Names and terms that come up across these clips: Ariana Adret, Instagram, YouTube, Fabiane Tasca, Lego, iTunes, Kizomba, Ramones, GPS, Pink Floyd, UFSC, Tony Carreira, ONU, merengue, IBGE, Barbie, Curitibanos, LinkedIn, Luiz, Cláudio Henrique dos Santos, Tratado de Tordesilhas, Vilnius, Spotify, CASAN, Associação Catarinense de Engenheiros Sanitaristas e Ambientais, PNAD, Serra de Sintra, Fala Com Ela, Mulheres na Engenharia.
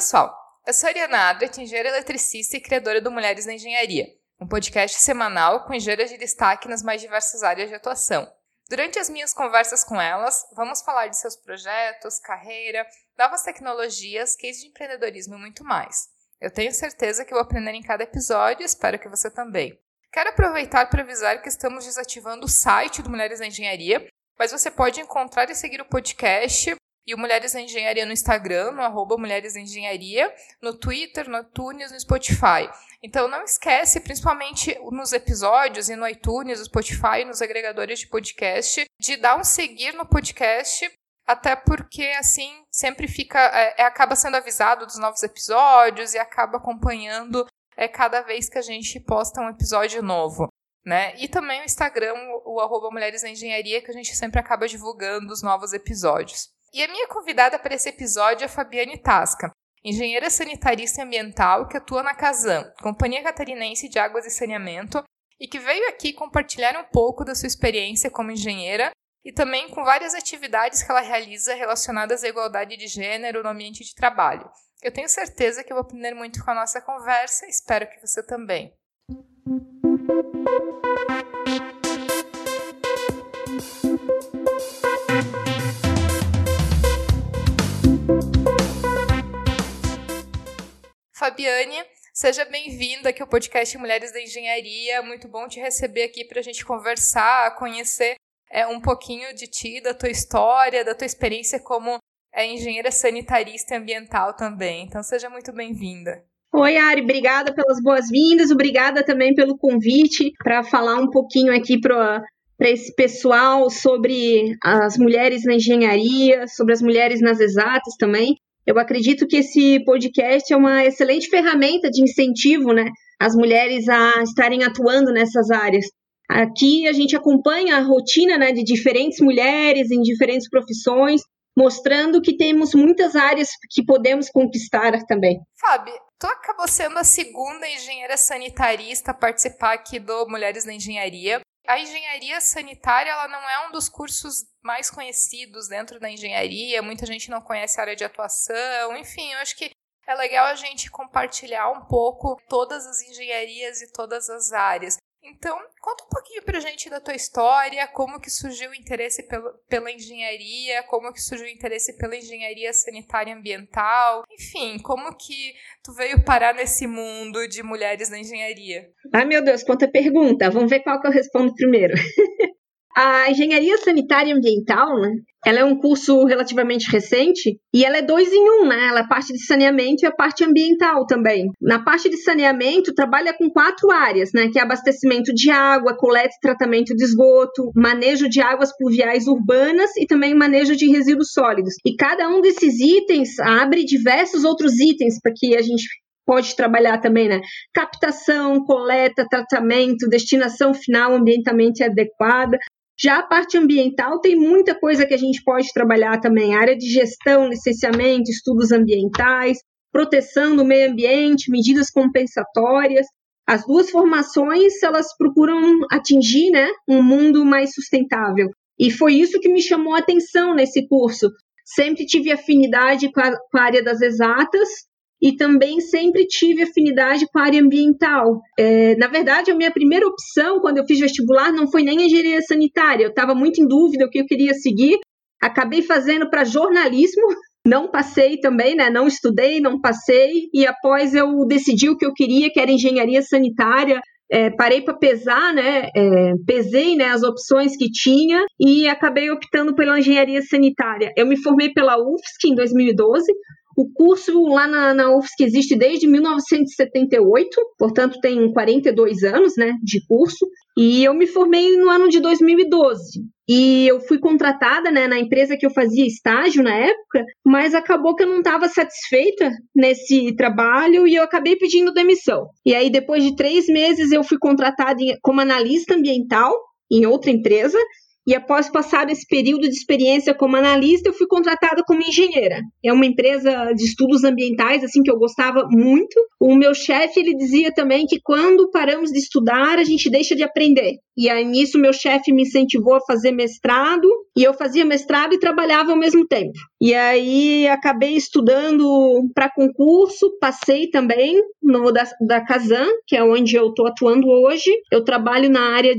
pessoal, eu sou a Ariana Adret, engenheira eletricista e criadora do Mulheres na Engenharia, um podcast semanal com engenheiras de destaque nas mais diversas áreas de atuação. Durante as minhas conversas com elas, vamos falar de seus projetos, carreira, novas tecnologias, cases de empreendedorismo e muito mais. Eu tenho certeza que vou aprender em cada episódio e espero que você também. Quero aproveitar para avisar que estamos desativando o site do Mulheres na Engenharia, mas você pode encontrar e seguir o podcast e o Mulheres na Engenharia no Instagram, no @mulheresengenharia, no Twitter, no iTunes, no Spotify. Então não esquece, principalmente nos episódios e no iTunes, no Spotify, nos agregadores de podcast, de dar um seguir no podcast, até porque assim sempre fica, acaba sendo avisado dos novos episódios e acaba acompanhando cada vez que a gente posta um episódio novo. Né? E também o Instagram, o @mulheresengenharia, que a gente sempre acaba divulgando os novos episódios. E a minha convidada para esse episódio é a Fabiane Tasca, engenheira sanitarista e ambiental que atua na CASAN, Companhia Catarinense de Águas e Saneamento, e que veio aqui compartilhar um pouco da sua experiência como engenheira e também com várias atividades que ela realiza relacionadas à igualdade de gênero no ambiente de trabalho. Eu tenho certeza que eu vou aprender muito com a nossa conversa, espero que você também. Fabiane, seja bem-vinda aqui ao podcast Mulheres da Engenharia. Muito bom te receber aqui para a gente conversar, conhecer um pouquinho de ti, da tua história, da tua experiência como engenheira sanitarista e ambiental também. Então, seja muito bem-vinda. Oi, Ari, obrigada pelas boas-vindas, obrigada também pelo convite para falar um pouquinho aqui para esse pessoal sobre as mulheres na engenharia, sobre as mulheres nas exatas também. Eu acredito que esse podcast é uma excelente ferramenta de incentivo, né, às mulheres a estarem atuando nessas áreas. Aqui a gente acompanha a rotina, né, de diferentes mulheres em diferentes profissões, mostrando que temos muitas áreas que podemos conquistar também. Fábio, tu acabou sendo a segunda engenheira sanitarista a participar aqui do Mulheres na Engenharia. A engenharia sanitária ela não é um dos cursos mais conhecidos dentro da engenharia, muita gente não conhece a área de atuação, enfim, eu acho que é legal a gente compartilhar um pouco todas as engenharias e todas as áreas. Então, conta um pouquinho pra gente da tua história, como que surgiu o interesse pela engenharia, como que surgiu o interesse pela engenharia sanitária e ambiental, enfim, como que tu veio parar nesse mundo de mulheres na engenharia? Ai, meu Deus, quanta pergunta, vamos ver qual que eu respondo primeiro. A engenharia sanitária e ambiental, né, ela é um curso relativamente recente e ela é 2 em 1, né? Ela é parte de saneamento e a parte ambiental também. Na parte de saneamento, trabalha com 4 áreas, né? Que é abastecimento de água, coleta e tratamento de esgoto, manejo de águas pluviais urbanas e também manejo de resíduos sólidos. E cada um desses itens abre diversos outros itens para que a gente pode trabalhar também, né? Captação, coleta, tratamento, destinação final ambientalmente adequada. Já a parte ambiental tem muita coisa que a gente pode trabalhar também, área de gestão, licenciamento, estudos ambientais, proteção do meio ambiente, medidas compensatórias. As 2 formações, elas procuram atingir, né, um mundo mais sustentável. E foi isso que me chamou a atenção nesse curso. Sempre tive afinidade com a área das exatas e também sempre tive afinidade com a área ambiental. Na verdade, a minha primeira opção, quando eu fiz vestibular, não foi nem engenharia sanitária. Eu estava muito em dúvida o que eu queria seguir. Acabei fazendo para jornalismo. Não passei também, né? Não estudei, não passei. E após eu decidi o que eu queria, que era engenharia sanitária. Parei para pesar, né? Pesei, né, as opções que tinha e acabei optando pela engenharia sanitária. Eu me formei pela UFSC em 2012, O curso lá na UFSC existe desde 1978, portanto tem 42 anos, né, de curso, e eu me formei no ano de 2012. E eu fui contratada, né, na empresa que eu fazia estágio na época, mas acabou que eu não estava satisfeita nesse trabalho e eu acabei pedindo demissão. E aí depois de 3 meses eu fui contratada como analista ambiental em outra empresa, e após passar esse período de experiência como analista, eu fui contratada como engenheira. É uma empresa de estudos ambientais, assim, que eu gostava muito. O meu chefe, ele dizia também que quando paramos de estudar, a gente deixa de aprender. E aí, nisso, meu chefe me incentivou a fazer mestrado e eu fazia mestrado e trabalhava ao mesmo tempo. E aí acabei estudando para concurso, passei também no da CASAN, que é onde eu estou atuando hoje. Eu trabalho na área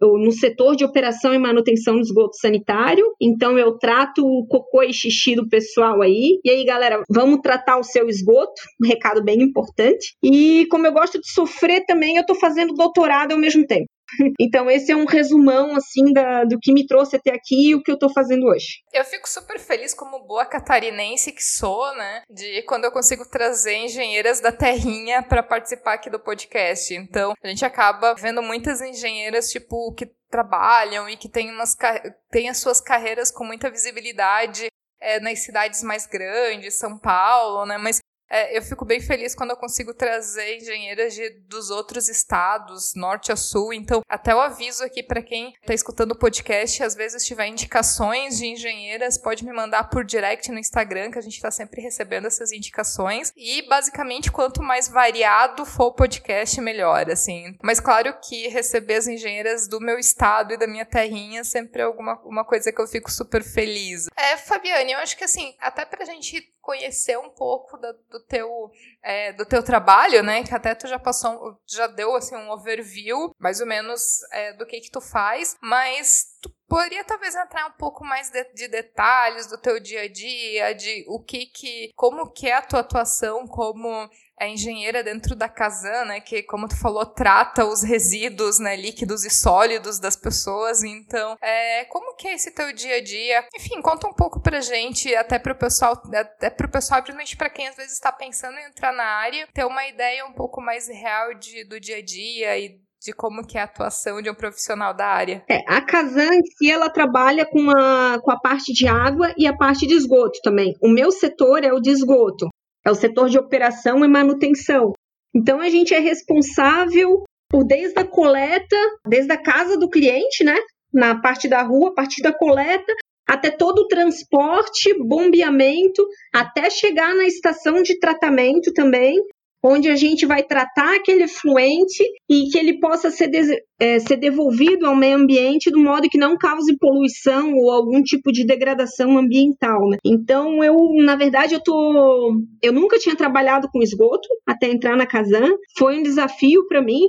no setor de operação e manutenção do esgoto sanitário, então eu trato o cocô e xixi do pessoal aí. E aí, galera, vamos tratar o seu esgoto, um recado bem importante. E como eu gosto de sofrer também, eu estou fazendo doutorado ao mesmo tempo. Então esse é um resumão assim do que me trouxe até aqui e o que eu tô fazendo hoje. Eu fico super feliz como boa catarinense que sou, né, de quando eu consigo trazer engenheiras da terrinha pra participar aqui do podcast. Então a gente acaba vendo muitas engenheiras tipo que trabalham e que têm as suas carreiras com muita visibilidade nas cidades mais grandes, São Paulo, né, mas eu fico bem feliz quando eu consigo trazer engenheiras dos outros estados, norte a sul. Então, até o aviso aqui para quem está escutando o podcast, às vezes tiver indicações de engenheiras, pode me mandar por direct no Instagram, que a gente está sempre recebendo essas indicações. E, basicamente, quanto mais variado for o podcast, melhor, assim. Mas, claro que receber as engenheiras do meu estado e da minha terrinha sempre é uma coisa que eu fico super feliz. Fabiane, eu acho que, assim, até pra gente conhecer um pouco do teu trabalho, né, que até tu já deu, assim, um overview, mais ou menos, do que tu faz, mas tu poderia talvez entrar um pouco mais de detalhes do teu dia a dia, de como que é a tua atuação como engenheira dentro da CASAN, né, que, como tu falou, trata os resíduos, né, líquidos e sólidos das pessoas. Então, como que é esse teu dia a dia? Enfim, conta um pouco pra gente, até pro pessoal, principalmente pra quem às vezes está pensando em entrar na área, ter uma ideia um pouco mais real do dia a dia e de como que é a atuação de um profissional da área. A CASAN em si, ela trabalha com a parte de água e a parte de esgoto também. O meu setor é o de esgoto, é o setor de operação e manutenção. Então, a gente é responsável por, desde a coleta, desde a casa do cliente, né, na parte da rua, a partir da coleta, até todo o transporte, bombeamento, até chegar na estação de tratamento também, onde a gente vai tratar aquele efluente e que ele possa ser devolvido ao meio ambiente do modo que não cause poluição ou algum tipo de degradação ambiental, né? Então, eu nunca tinha trabalhado com esgoto até entrar na CASAN. Foi um desafio para mim,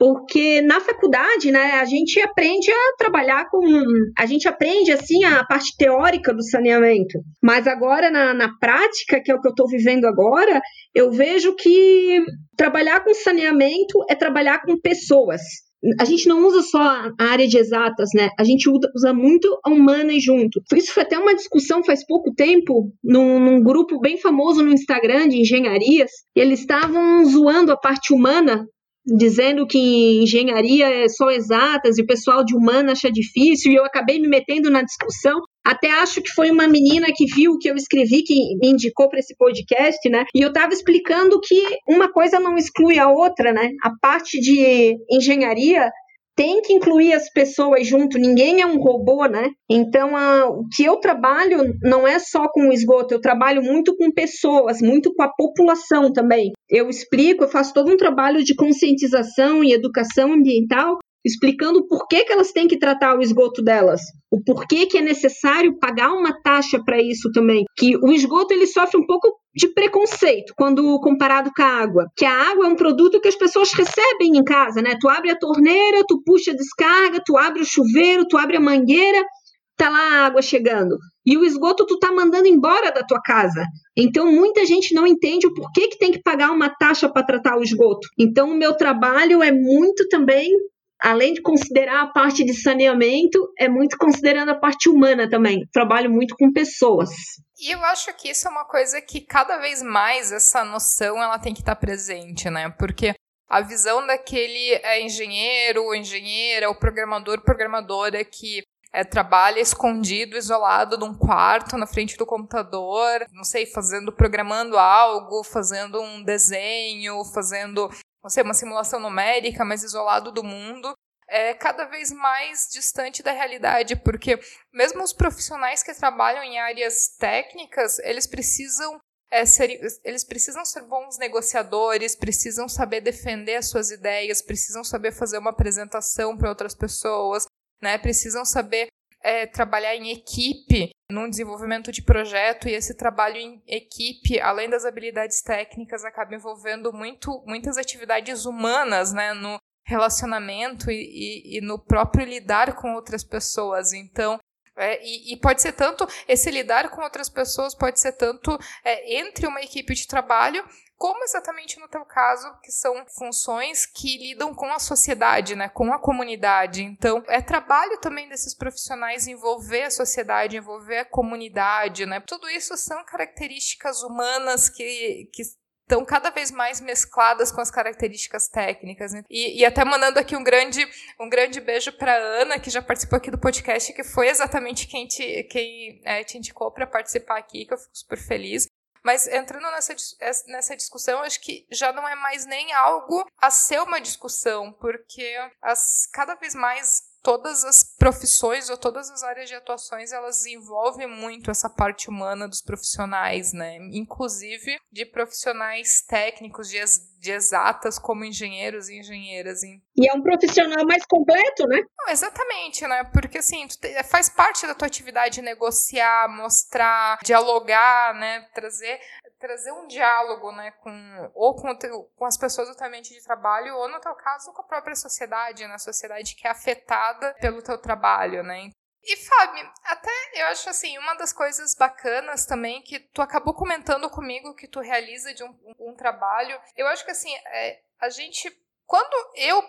porque na faculdade, né, a gente aprende a trabalhar a gente aprende, assim, a parte teórica do saneamento. Mas agora, na prática, que é o que eu estou vivendo agora, eu vejo que trabalhar com saneamento é trabalhar com pessoas. A gente não usa só a área de exatas, né? A gente usa muito a humana e junto. Isso foi até uma discussão faz pouco tempo num grupo bem famoso no Instagram de engenharias. Eles estavam zoando a parte humana, dizendo que engenharia é só exatas e o pessoal de humana acha difícil, e eu acabei me metendo na discussão. Até acho que foi uma menina que viu o que eu escrevi, que me indicou para esse podcast, né? E eu estava explicando que uma coisa não exclui a outra, né? A parte de engenharia tem que incluir as pessoas junto, ninguém é um robô, né? Então, o que eu trabalho não é só com o esgoto, eu trabalho muito com pessoas, muito com a população também. Eu explico, eu faço todo um trabalho de conscientização e educação ambiental, explicando por que elas têm que tratar o esgoto delas, o porquê que é necessário pagar uma taxa para isso também, que o esgoto ele sofre um pouco de preconceito quando comparado com a água, que a água é um produto que as pessoas recebem em casa, né? Tu abre a torneira, tu puxa a descarga, tu abre o chuveiro, tu abre a mangueira, tá lá a água chegando. E o esgoto tu tá mandando embora da tua casa. Então, muita gente não entende o porquê que tem que pagar uma taxa para tratar o esgoto. Então, o meu trabalho é muito também, além de considerar a parte de saneamento, é muito considerando a parte humana também. Trabalho muito com pessoas. E eu acho que isso é uma coisa que cada vez mais essa noção ela tem que estar presente, né? Porque a visão daquele engenheiro ou engenheira, ou programador, programadora que trabalha escondido, isolado num quarto, na frente do computador, não sei, programando algo, fazendo um desenho, fazendo, não sei, uma simulação numérica, mas isolado do mundo, é cada vez mais distante da realidade, porque mesmo os profissionais que trabalham em áreas técnicas, eles precisam ser bons negociadores, precisam saber defender as suas ideias, precisam saber fazer uma apresentação para outras pessoas, né? Precisam saber trabalhar em equipe, num desenvolvimento de projeto, e esse trabalho em equipe, além das habilidades técnicas, acaba envolvendo muitas atividades humanas, né, no relacionamento e no próprio lidar com outras pessoas. Então, pode ser tanto, esse lidar com outras pessoas pode ser tanto entre uma equipe de trabalho, como exatamente no teu caso, que são funções que lidam com a sociedade, né, com a comunidade. Então, é trabalho também desses profissionais envolver a sociedade, envolver a comunidade, né? Tudo isso são características humanas que estão cada vez mais mescladas com as características técnicas, né? E até mandando aqui um grande beijo para Ana, que já participou aqui do podcast, que foi exatamente quem te indicou para participar aqui, que eu fico super feliz. Mas entrando nessa discussão, acho que já não é mais nem algo a ser uma discussão, porque cada vez mais todas as profissões ou todas as áreas de atuações, elas envolvem muito essa parte humana dos profissionais, né? Inclusive de profissionais técnicos, de exatas, como engenheiros e engenheiras. E é um profissional mais completo, né? Não, exatamente, né? Porque assim, faz parte da tua atividade negociar, mostrar, dialogar, né? Trazer um diálogo, né, com as pessoas do teu ambiente de trabalho, ou no teu caso com a própria sociedade, né, a sociedade que é afetada pelo teu trabalho, né. E, Fábio, até eu acho assim, uma das coisas bacanas também que tu acabou comentando comigo que tu realiza de um trabalho, eu acho que assim, a gente, quando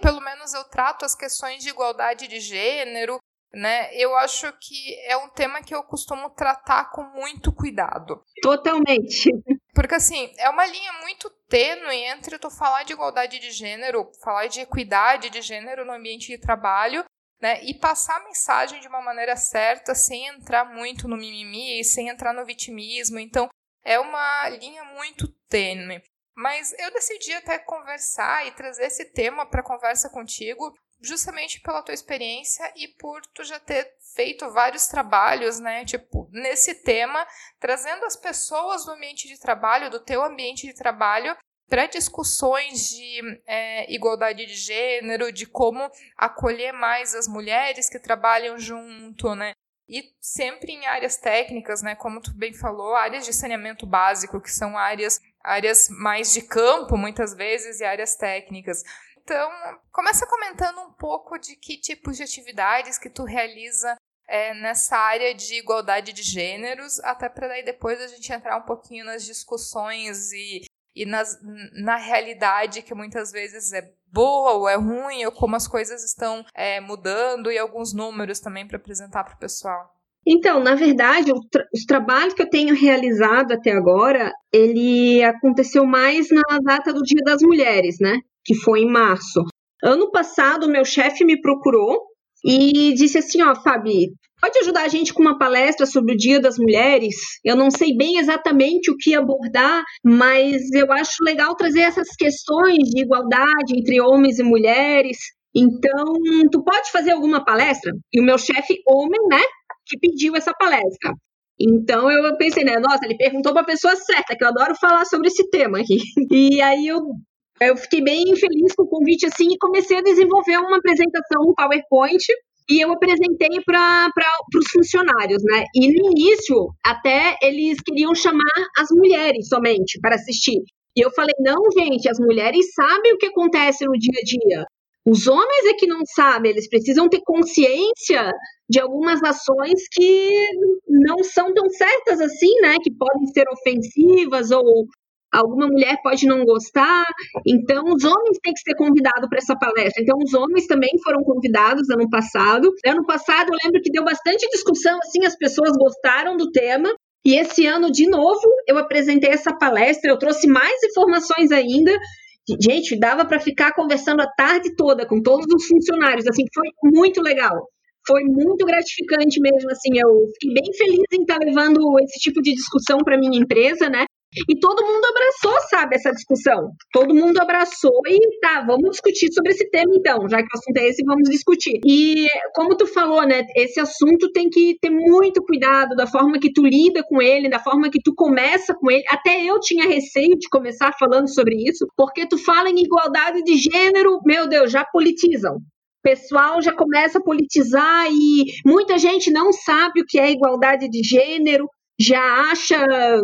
pelo menos eu trato as questões de igualdade de gênero, né, eu acho que é um tema que eu costumo tratar com muito cuidado. Totalmente. Porque assim, é uma linha muito tênue entre tu falar de igualdade de gênero, falar de equidade de gênero no ambiente de trabalho, né, e passar a mensagem de uma maneira certa, sem entrar muito no mimimi, sem entrar no vitimismo. Então, é uma linha muito tênue. Mas eu decidi até conversar e trazer esse tema para conversa contigo, justamente pela tua experiência e por tu já ter feito vários trabalhos, né, tipo, nesse tema, trazendo as pessoas do ambiente de trabalho, do teu ambiente de trabalho, para discussões de igualdade de gênero, de como acolher mais as mulheres que trabalham junto, né, e sempre em áreas técnicas, né, como tu bem falou, áreas de saneamento básico, que são áreas mais de campo, muitas vezes, e áreas técnicas. Então, começa comentando um pouco de que tipos de atividades que tu realiza nessa área de igualdade de gêneros, até para daí depois a gente entrar um pouquinho nas discussões e na realidade que muitas vezes é boa ou é ruim, ou como as coisas estão mudando, e alguns números também para apresentar para o pessoal. Então, na verdade, os trabalhos que eu tenho realizado até agora, ele aconteceu mais na data do Dia das Mulheres, né? Que foi em março. Ano passado, meu chefe me procurou e disse assim, ó, Fabi, pode ajudar a gente com uma palestra sobre o Dia das Mulheres? Eu não sei bem exatamente o que abordar, mas eu acho legal trazer essas questões de igualdade entre homens e mulheres. Então, tu pode fazer alguma palestra? E o meu chefe, homem, né, que pediu essa palestra. Então, eu pensei, né, nossa, ele perguntou pra pessoa certa, que eu adoro falar sobre esse tema aqui. E aí, eu fiquei bem feliz com o convite, assim, e comecei a desenvolver uma apresentação, um PowerPoint, e eu apresentei para os funcionários, né? E no início, até eles queriam chamar as mulheres somente para assistir. E eu falei, não, gente, as mulheres sabem o que acontece no dia a dia. Os homens é que não sabem, eles precisam ter consciência de algumas ações que não são tão certas assim, né? Que podem ser ofensivas ou... alguma mulher pode não gostar, então os homens têm que ser convidados para essa palestra. Então os homens também foram convidados ano passado. Ano passado eu lembro que deu bastante discussão, assim, as pessoas gostaram do tema. E esse ano, de novo, eu apresentei essa palestra, eu trouxe mais informações ainda. Gente, dava para ficar conversando a tarde toda com todos os funcionários, assim, foi muito legal. Foi muito gratificante mesmo, assim, eu fiquei bem feliz em estar levando esse tipo de discussão para a minha empresa, né? E todo mundo abraçou, sabe, essa discussão. Todo mundo abraçou e tá, vamos discutir sobre esse tema então, já que o assunto é esse, vamos discutir. E como tu falou, né, esse assunto tem que ter muito cuidado da forma que tu lida com ele, da forma que tu começa com ele. Até eu tinha receio de começar falando sobre isso, porque tu fala em igualdade de gênero, meu Deus, já politizam. pessoal já começa a politizar e muita gente não sabe o que é igualdade de gênero, já acha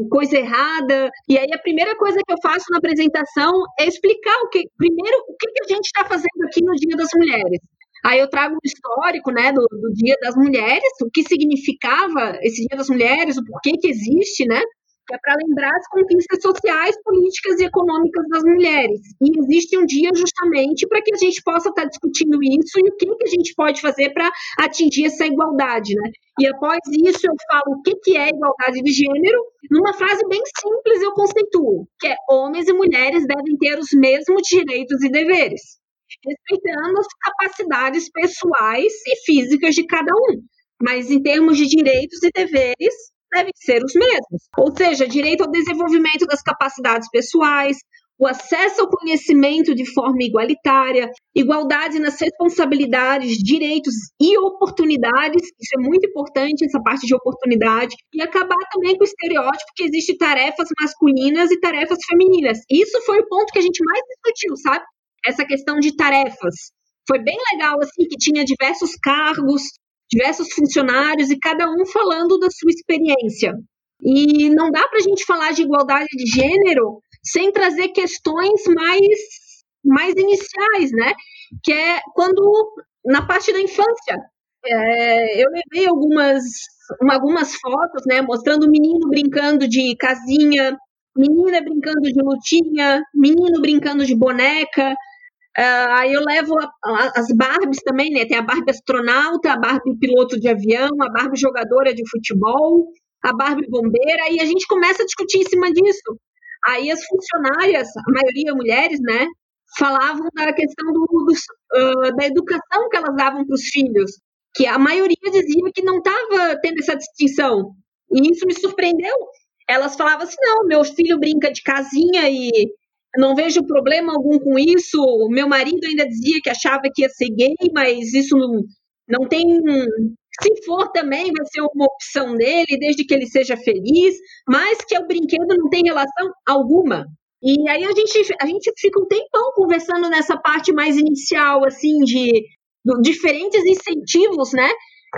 coisa errada. E aí a primeira coisa que eu faço na apresentação é explicar o que a gente está fazendo aqui no Dia das Mulheres. Aí eu trago o histórico, né, do Dia das Mulheres, o que significava esse Dia das Mulheres, o porquê que existe, né? É para lembrar as conquistas sociais, políticas e econômicas das mulheres. E existe um dia justamente para que a gente possa estar discutindo isso e o que a gente pode fazer para atingir essa igualdade, né? E após isso eu falo o que é igualdade de gênero. Numa frase bem simples eu conceituo, que é: homens e mulheres devem ter os mesmos direitos e deveres, respeitando as capacidades pessoais e físicas de cada um. Mas em termos de direitos e deveres, devem ser os mesmos, ou seja, direito ao desenvolvimento das capacidades pessoais, o acesso ao conhecimento de forma igualitária, igualdade nas responsabilidades, direitos e oportunidades, isso é muito importante, essa parte de oportunidade, e acabar também com o estereótipo que existe tarefas masculinas e tarefas femininas. Isso foi o ponto que a gente mais discutiu, sabe? Essa questão de tarefas. Foi bem legal, assim, que tinha diversos cargos, diversos funcionários e cada um falando da sua experiência. E não dá para a gente falar de igualdade de gênero sem trazer questões mais iniciais, né? Que é quando, na parte da infância, eu levei algumas fotos, né, mostrando o menino brincando de casinha, menina brincando de lutinha, menino brincando de boneca. Aí eu levo as Barbies também, né? Tem a Barbie astronauta, a Barbie piloto de avião, a Barbie jogadora de futebol, a Barbie bombeira, e a gente começa a discutir em cima disso. Aí as funcionárias, a maioria mulheres, né, falavam da questão da educação que elas davam para os filhos, que a maioria dizia que não estava tendo essa distinção, e isso me surpreendeu. Elas falavam assim: não, meu filho brinca de casinha e não vejo problema algum com isso. Meu marido ainda dizia que achava que ia ser gay, mas isso não tem... Se for também, vai ser uma opção dele, desde que ele seja feliz, mas que o brinquedo não tem relação alguma. E aí a gente fica um tempão conversando nessa parte mais inicial, assim, de diferentes incentivos, né,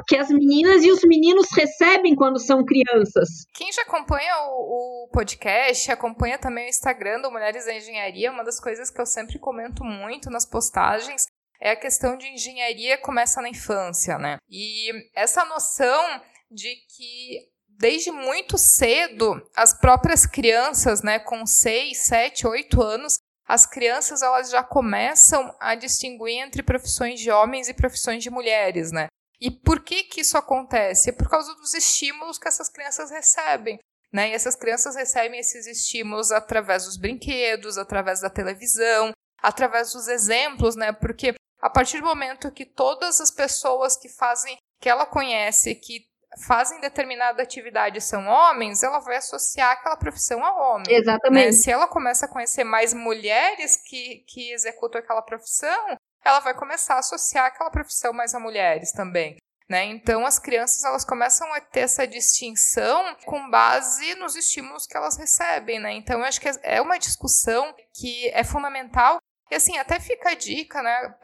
que as meninas e os meninos recebem quando são crianças. Quem já acompanha o podcast, acompanha também o Instagram do Mulheres da Engenharia. Uma das coisas que eu sempre comento muito nas postagens é a questão de engenharia começa na infância, né? E essa noção de que desde muito cedo, as próprias crianças, né, com 6, 7, 8 anos, as crianças elas já começam a distinguir entre profissões de homens e profissões de mulheres, né? E por que isso acontece? É por causa dos estímulos que essas crianças recebem, né? E essas crianças recebem esses estímulos através dos brinquedos, através da televisão, através dos exemplos, né? Porque a partir do momento que todas as pessoas que ela conhece, que fazem determinada atividade são homens, ela vai associar aquela profissão a homem. Exatamente. Né? Se ela começa a conhecer mais mulheres que executam aquela profissão, ela vai começar a associar aquela profissão mais a mulheres também, né? Então, as crianças, elas começam a ter essa distinção com base nos estímulos que elas recebem, né? Então, eu acho que é uma discussão que é fundamental. E, assim, até fica a dica, né,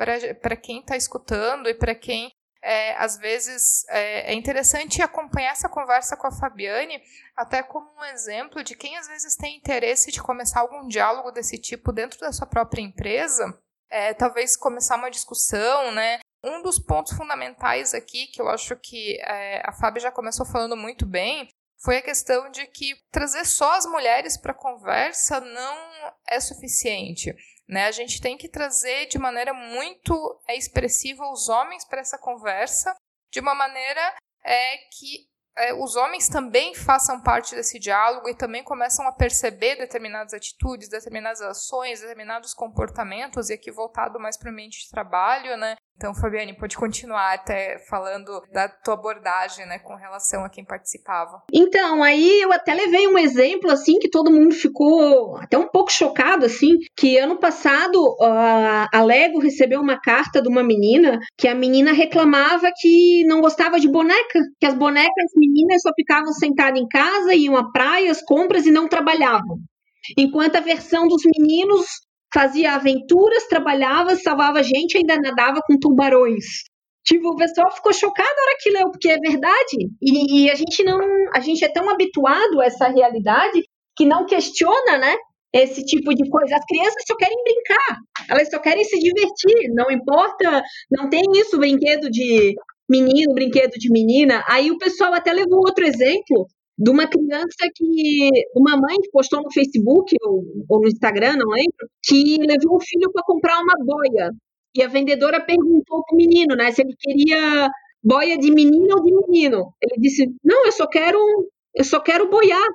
para quem está escutando e para quem, às vezes, é interessante acompanhar essa conversa com a Fabiane, até como um exemplo de quem, às vezes, tem interesse de começar algum diálogo desse tipo dentro da sua própria empresa. Talvez começar uma discussão, né? Um dos pontos fundamentais aqui, que eu acho que a Fábio já começou falando muito bem, foi a questão de que trazer só as mulheres para a conversa não é suficiente, né? A gente tem que trazer de maneira muito expressiva os homens para essa conversa, de uma maneira que os homens também façam parte desse diálogo e também começam a perceber determinadas atitudes, determinadas ações, determinados comportamentos, e aqui voltado mais para o ambiente de trabalho, né? Então, Fabiane, pode continuar até falando da tua abordagem, né, com relação a quem participava. Então, aí eu até levei um exemplo, assim, que todo mundo ficou até um pouco chocado, assim, que ano passado a Lego recebeu uma carta de uma menina, que a menina reclamava que não gostava de boneca, que as bonecas meninas só ficavam sentadas em casa, iam à praia, às compras e não trabalhavam. Enquanto a versão dos meninos fazia aventuras, trabalhava, salvava gente e ainda nadava com tubarões. Tipo, o pessoal ficou chocado na hora que leu, porque é verdade. E a gente é tão habituado a essa realidade que não questiona, né? Esse tipo de coisa. As crianças só querem brincar, elas só querem se divertir, não importa, não tem isso, brinquedo de menino, brinquedo de menina. Aí o pessoal até levou outro exemplo de uma criança que uma mãe postou no Facebook ou no Instagram, não lembro, que levou o filho para comprar uma boia. E a vendedora perguntou pro menino, né, se ele queria boia de menina ou de menino. Ele disse, não, eu só quero boiar.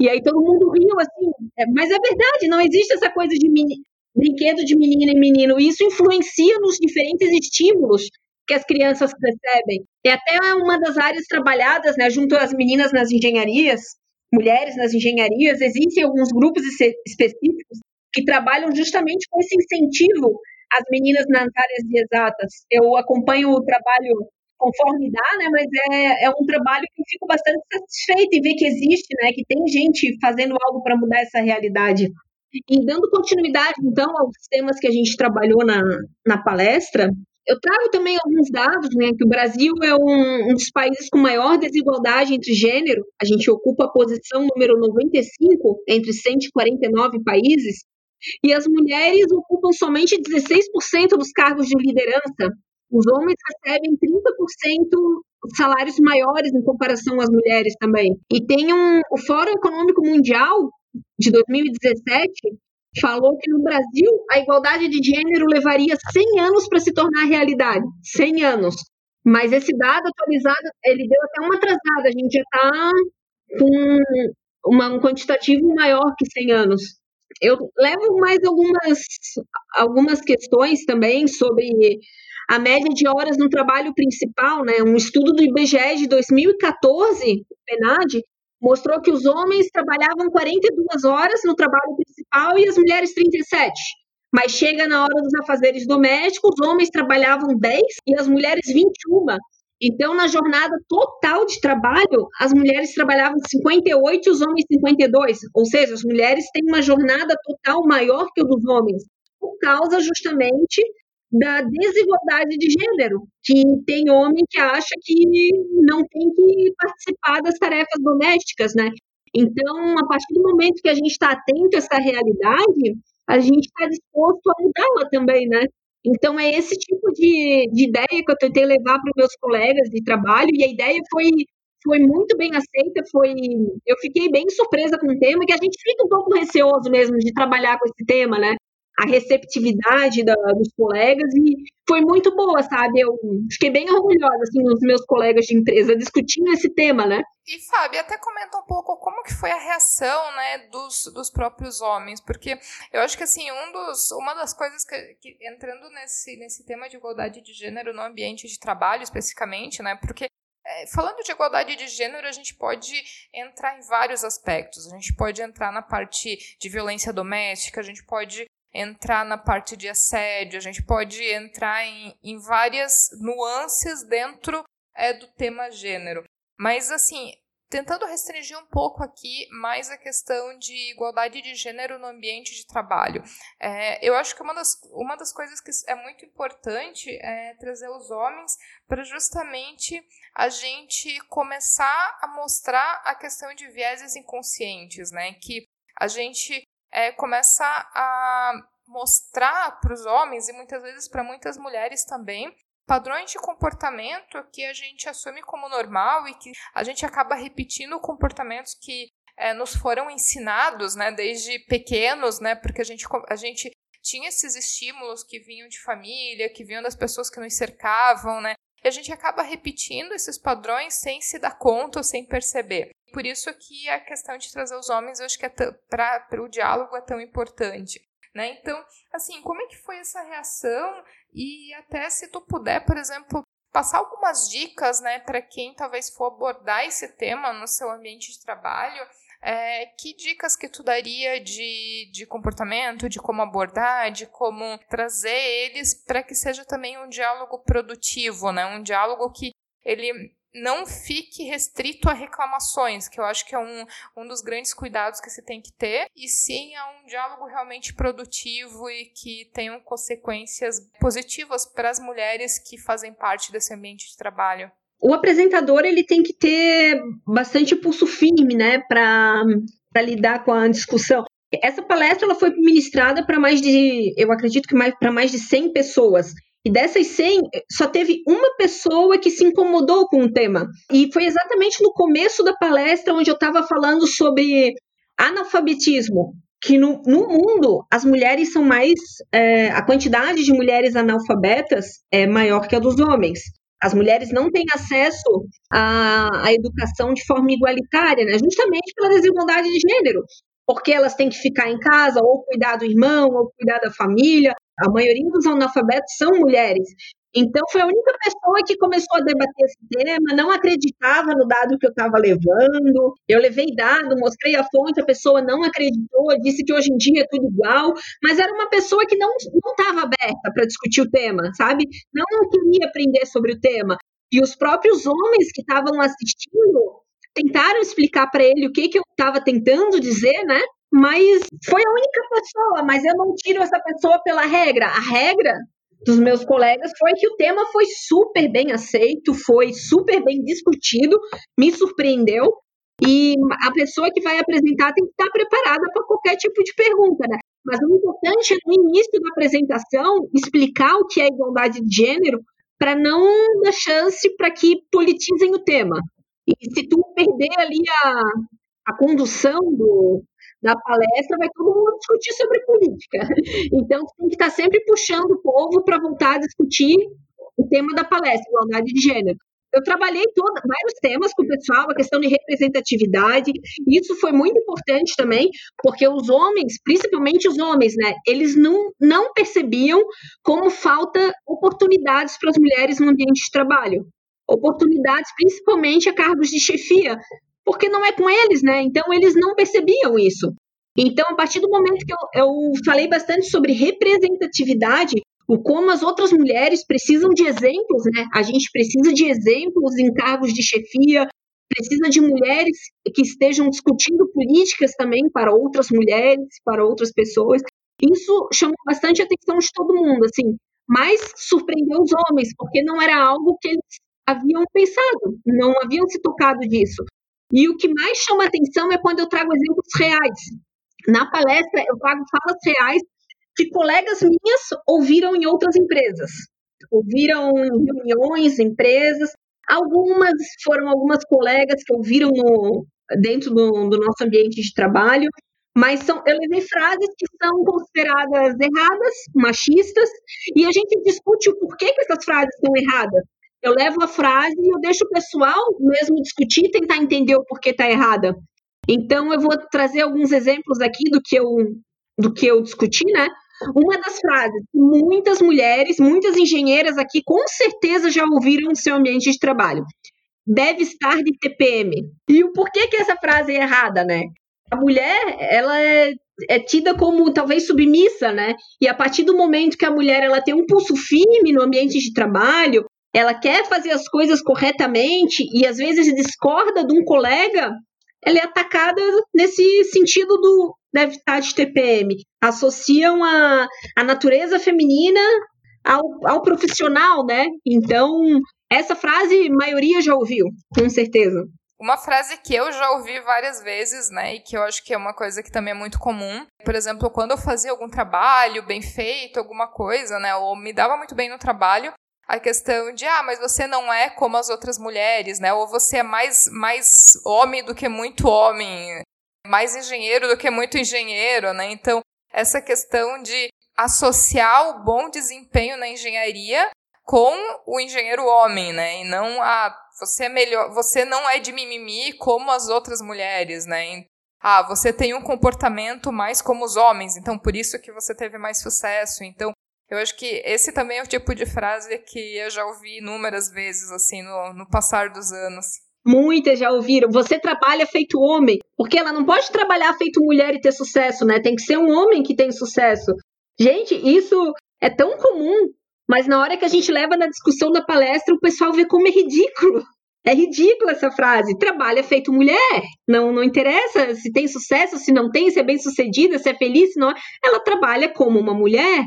E aí todo mundo riu, assim, mas é verdade, não existe essa coisa de brinquedo de menina e menino, isso influencia nos diferentes estímulos que as crianças recebem. É até uma das áreas trabalhadas, né, junto às meninas nas engenharias, mulheres nas engenharias, existem alguns grupos específicos que trabalham justamente com esse incentivo às meninas nas áreas exatas. Eu acompanho o trabalho conforme dá, né, mas é um trabalho que eu fico bastante satisfeita em ver que existe, né, que tem gente fazendo algo para mudar essa realidade. E dando continuidade, então, aos temas que a gente trabalhou na palestra, eu trago também alguns dados, né, que o Brasil é um dos países com maior desigualdade entre gênero, a gente ocupa a posição número 95 entre 149 países, e as mulheres ocupam somente 16% dos cargos de liderança. Os homens recebem 30% salários maiores em comparação às mulheres também. E tem o Fórum Econômico Mundial, de 2017, falou que no Brasil a igualdade de gênero levaria 100 anos para se tornar realidade. 100 anos. Mas esse dado atualizado, ele deu até uma atrasada. A gente já está com um quantitativo maior que 100 anos. Eu levo mais algumas questões também sobre a média de horas no trabalho principal, né? Um estudo do IBGE de 2014, o PNAD, mostrou que os homens trabalhavam 42 horas no trabalho principal e as mulheres 37. Mas chega na hora dos afazeres domésticos, os homens trabalhavam 10 e as mulheres 21. Então, na jornada total de trabalho, as mulheres trabalhavam 58 e os homens 52. Ou seja, as mulheres têm uma jornada total maior que a dos homens, por causa justamente da desigualdade de gênero, que tem homem que acha que não tem que participar das tarefas domésticas, né? Então, a partir do momento que a gente está atento a essa realidade, a gente está disposto a mudá-la também, né? Então, é esse tipo de ideia que eu tentei levar para os meus colegas de trabalho, e a ideia foi muito bem aceita, eu fiquei bem surpresa com o tema, que a gente fica um pouco receoso mesmo de trabalhar com esse tema, né? A receptividade dos colegas, e foi muito boa, sabe? Eu fiquei bem orgulhosa, assim, dos meus colegas de empresa discutindo esse tema, né? E, Fábio, até comenta um pouco como que foi a reação, né, dos próprios homens, porque eu acho que, assim, uma das coisas que entrando nesse tema de igualdade de gênero no ambiente de trabalho, especificamente, né, porque falando de igualdade de gênero, a gente pode entrar em vários aspectos, a gente pode entrar na parte de violência doméstica, a gente pode entrar na parte de assédio, a gente pode entrar em várias nuances dentro do tema gênero. Mas, assim, tentando restringir um pouco aqui mais a questão de igualdade de gênero no ambiente de trabalho, eu acho que uma das coisas que é muito importante é trazer os homens para justamente a gente começar a mostrar a questão de vieses inconscientes, né? Que a gente começa a mostrar para os homens, e muitas vezes para muitas mulheres também, padrões de comportamento que a gente assume como normal e que a gente acaba repetindo comportamentos que nos foram ensinados, né, desde pequenos, né, porque a gente tinha esses estímulos que vinham de família, que vinham das pessoas que nos cercavam, né, e a gente acaba repetindo esses padrões sem se dar conta ou sem perceber. Por isso que a questão de trazer os homens, eu acho que para o diálogo é tão importante, né? Então, assim, como é que foi essa reação? E até se tu puder, por exemplo, passar algumas dicas, né, para quem talvez for abordar esse tema no seu ambiente de trabalho, que dicas que tu daria de comportamento, de como abordar, de como trazer eles para que seja também um diálogo produtivo, né? Um diálogo que ele não fique restrito a reclamações, que eu acho que é um dos grandes cuidados que se tem que ter, e sim a um diálogo realmente produtivo e que tenham consequências positivas para as mulheres que fazem parte desse ambiente de trabalho. O apresentador ele tem que ter bastante pulso firme, né, para lidar com a discussão. Essa palestra ela foi ministrada para mais de 100 pessoas. E dessas 100, só teve uma pessoa que se incomodou com o tema. E foi exatamente no começo da palestra onde eu estava falando sobre analfabetismo. Que no mundo, as mulheres são mais... a quantidade de mulheres analfabetas é maior que a dos homens. As mulheres não têm acesso à educação de forma igualitária, né? Justamente pela desigualdade de gênero. Porque elas têm que ficar em casa, ou cuidar do irmão, ou cuidar da família. A maioria dos analfabetos são mulheres. Então, foi a única pessoa que começou a debater esse tema, não acreditava no dado que eu estava levando. Eu levei dado, mostrei a fonte, a pessoa não acreditou, disse que hoje em dia é tudo igual, mas era uma pessoa que não estava aberta para discutir o tema, sabe? Não queria aprender sobre o tema. E os próprios homens que estavam assistindo tentaram explicar para ele o que eu estava tentando dizer, né? Mas foi a única pessoa, mas eu não tiro essa pessoa pela regra. A regra dos meus colegas foi que o tema foi super bem aceito, foi super bem discutido, me surpreendeu. E a pessoa que vai apresentar tem que estar preparada para qualquer tipo de pergunta, né? Mas o importante é, no início da apresentação, explicar o que é igualdade de gênero para não dar chance para que politizem o tema. E se tu perder ali a condução da palestra, vai todo mundo discutir sobre política. Então, tem que estar sempre puxando o povo para voltar a discutir o tema da palestra, igualdade de gênero. Eu trabalhei vários temas com o pessoal, a questão de representatividade, isso foi muito importante também, porque os homens, principalmente os homens, né, eles não percebiam como falta oportunidades para as mulheres no ambiente de trabalho. Oportunidades, principalmente a cargos de chefia, porque não é com eles, né? Então, eles não percebiam isso. Então, a partir do momento que eu falei bastante sobre representatividade, o como as outras mulheres precisam de exemplos, né? A gente precisa de exemplos em cargos de chefia, precisa de mulheres que estejam discutindo políticas também para outras mulheres, para outras pessoas. Isso chamou bastante a atenção de todo mundo, assim. Mas surpreendeu os homens, porque não era algo que eles haviam pensado, não haviam se tocado disso. E o que mais chama atenção é quando eu trago exemplos reais. Na palestra, eu trago falas reais que colegas minhas ouviram em outras empresas. Ouviram em reuniões, empresas. Algumas colegas que ouviram dentro do nosso ambiente de trabalho. Mas eu levei frases que são consideradas erradas, machistas, e a gente discute o porquê que essas frases são erradas. Eu levo a frase e eu deixo o pessoal mesmo discutir e tentar entender o porquê está errada. Então, eu vou trazer alguns exemplos aqui do que eu discuti, né? Uma das frases que muitas mulheres, muitas engenheiras aqui com certeza já ouviram no seu ambiente de trabalho. Deve estar de TPM. E o porquê que essa frase é errada, né? A mulher, ela é tida como talvez submissa, né? E a partir do momento que a mulher ela tem um pulso firme no ambiente de trabalho, ela quer fazer as coisas corretamente e às vezes discorda de um colega, ela é atacada nesse sentido do deve estar de TPM. Associam a natureza feminina ao profissional, né? Então, essa frase a maioria já ouviu, com certeza. Uma frase que eu já ouvi várias vezes, né, e que eu acho que é uma coisa que também é muito comum. Por exemplo, quando eu fazia algum trabalho bem feito, alguma coisa, né, ou me dava muito bem no trabalho, a questão de, mas você não é como as outras mulheres, né? Ou você é mais homem do que muito homem, mais engenheiro do que muito engenheiro, né? Então, essa questão de associar o bom desempenho na engenharia com o engenheiro homem, né? E não você é melhor, você não é de mimimi como as outras mulheres, né? Você tem um comportamento mais como os homens, então por isso que você teve mais sucesso, então... Eu acho que esse também é o tipo de frase que eu já ouvi inúmeras vezes, assim, no passar dos anos. Muitas já ouviram. Você trabalha feito homem. Porque ela não pode trabalhar feito mulher e ter sucesso, né? Tem que ser um homem que tem sucesso. Gente, isso é tão comum, mas na hora que a gente leva na discussão da palestra, o pessoal vê como é ridículo. É ridícula essa frase. Trabalho é feito mulher. Não interessa se tem sucesso, se não tem, se é bem-sucedida, se é feliz, se não é. Ela trabalha como uma mulher.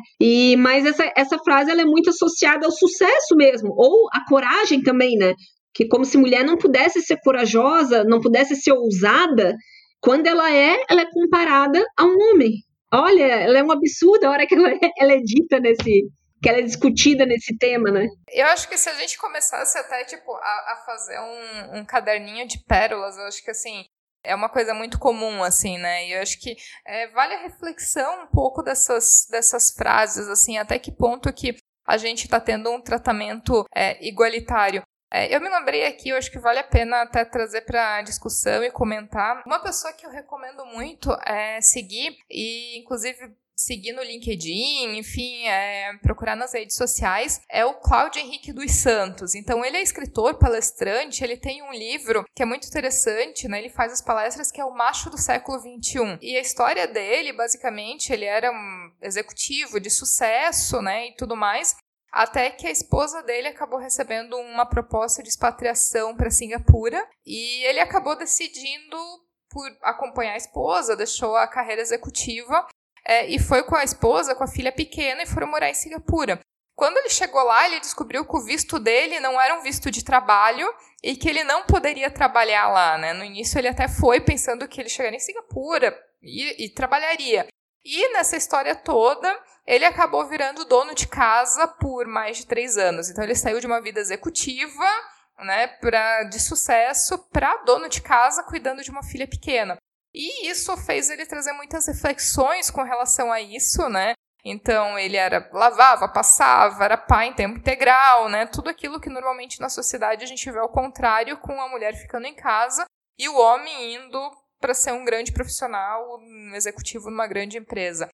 Mas essa frase ela é muito associada ao sucesso mesmo. Ou à coragem também, né? Que como se mulher não pudesse ser corajosa, não pudesse ser ousada. Quando ela é comparada a um homem. Olha, ela é um absurdo a hora que ela é dita nesse... que ela é discutida nesse tema, né? Eu acho que se a gente começasse até, a fazer um caderninho de pérolas, eu acho que, é uma coisa muito comum, né? E eu acho que vale a reflexão um pouco dessas frases, até que ponto que a gente está tendo um tratamento igualitário. Eu me lembrei aqui, eu acho que vale a pena até trazer para discussão e comentar. Uma pessoa que eu recomendo muito seguir, e inclusive... seguir no LinkedIn, enfim, procurar nas redes sociais, é o Cláudio Henrique dos Santos. Então, ele é escritor, palestrante, ele tem um livro que é muito interessante, né? Ele faz as palestras, que é o Macho do Século XXI. E a história dele, basicamente, ele era um executivo de sucesso, né, e tudo mais, até que a esposa dele acabou recebendo uma proposta de expatriação para Singapura, e ele acabou decidindo por acompanhar a esposa, deixou a carreira executiva, e foi com a esposa, com a filha pequena, e foram morar em Singapura. Quando ele chegou lá, ele descobriu que o visto dele não era um visto de trabalho e que ele não poderia trabalhar lá, né? No início ele até foi pensando que ele chegaria em Singapura e trabalharia. E nessa história toda, ele acabou virando dono de casa por mais de 3 anos. Então ele saiu de uma vida executiva, né, de sucesso, para dono de casa cuidando de uma filha pequena. E isso fez ele trazer muitas reflexões com relação a isso, né? Então, ele lavava, passava, era pai em tempo integral, né? Tudo aquilo que normalmente na sociedade a gente vê ao contrário, com a mulher ficando em casa e o homem indo para ser um grande profissional, um executivo numa grande empresa.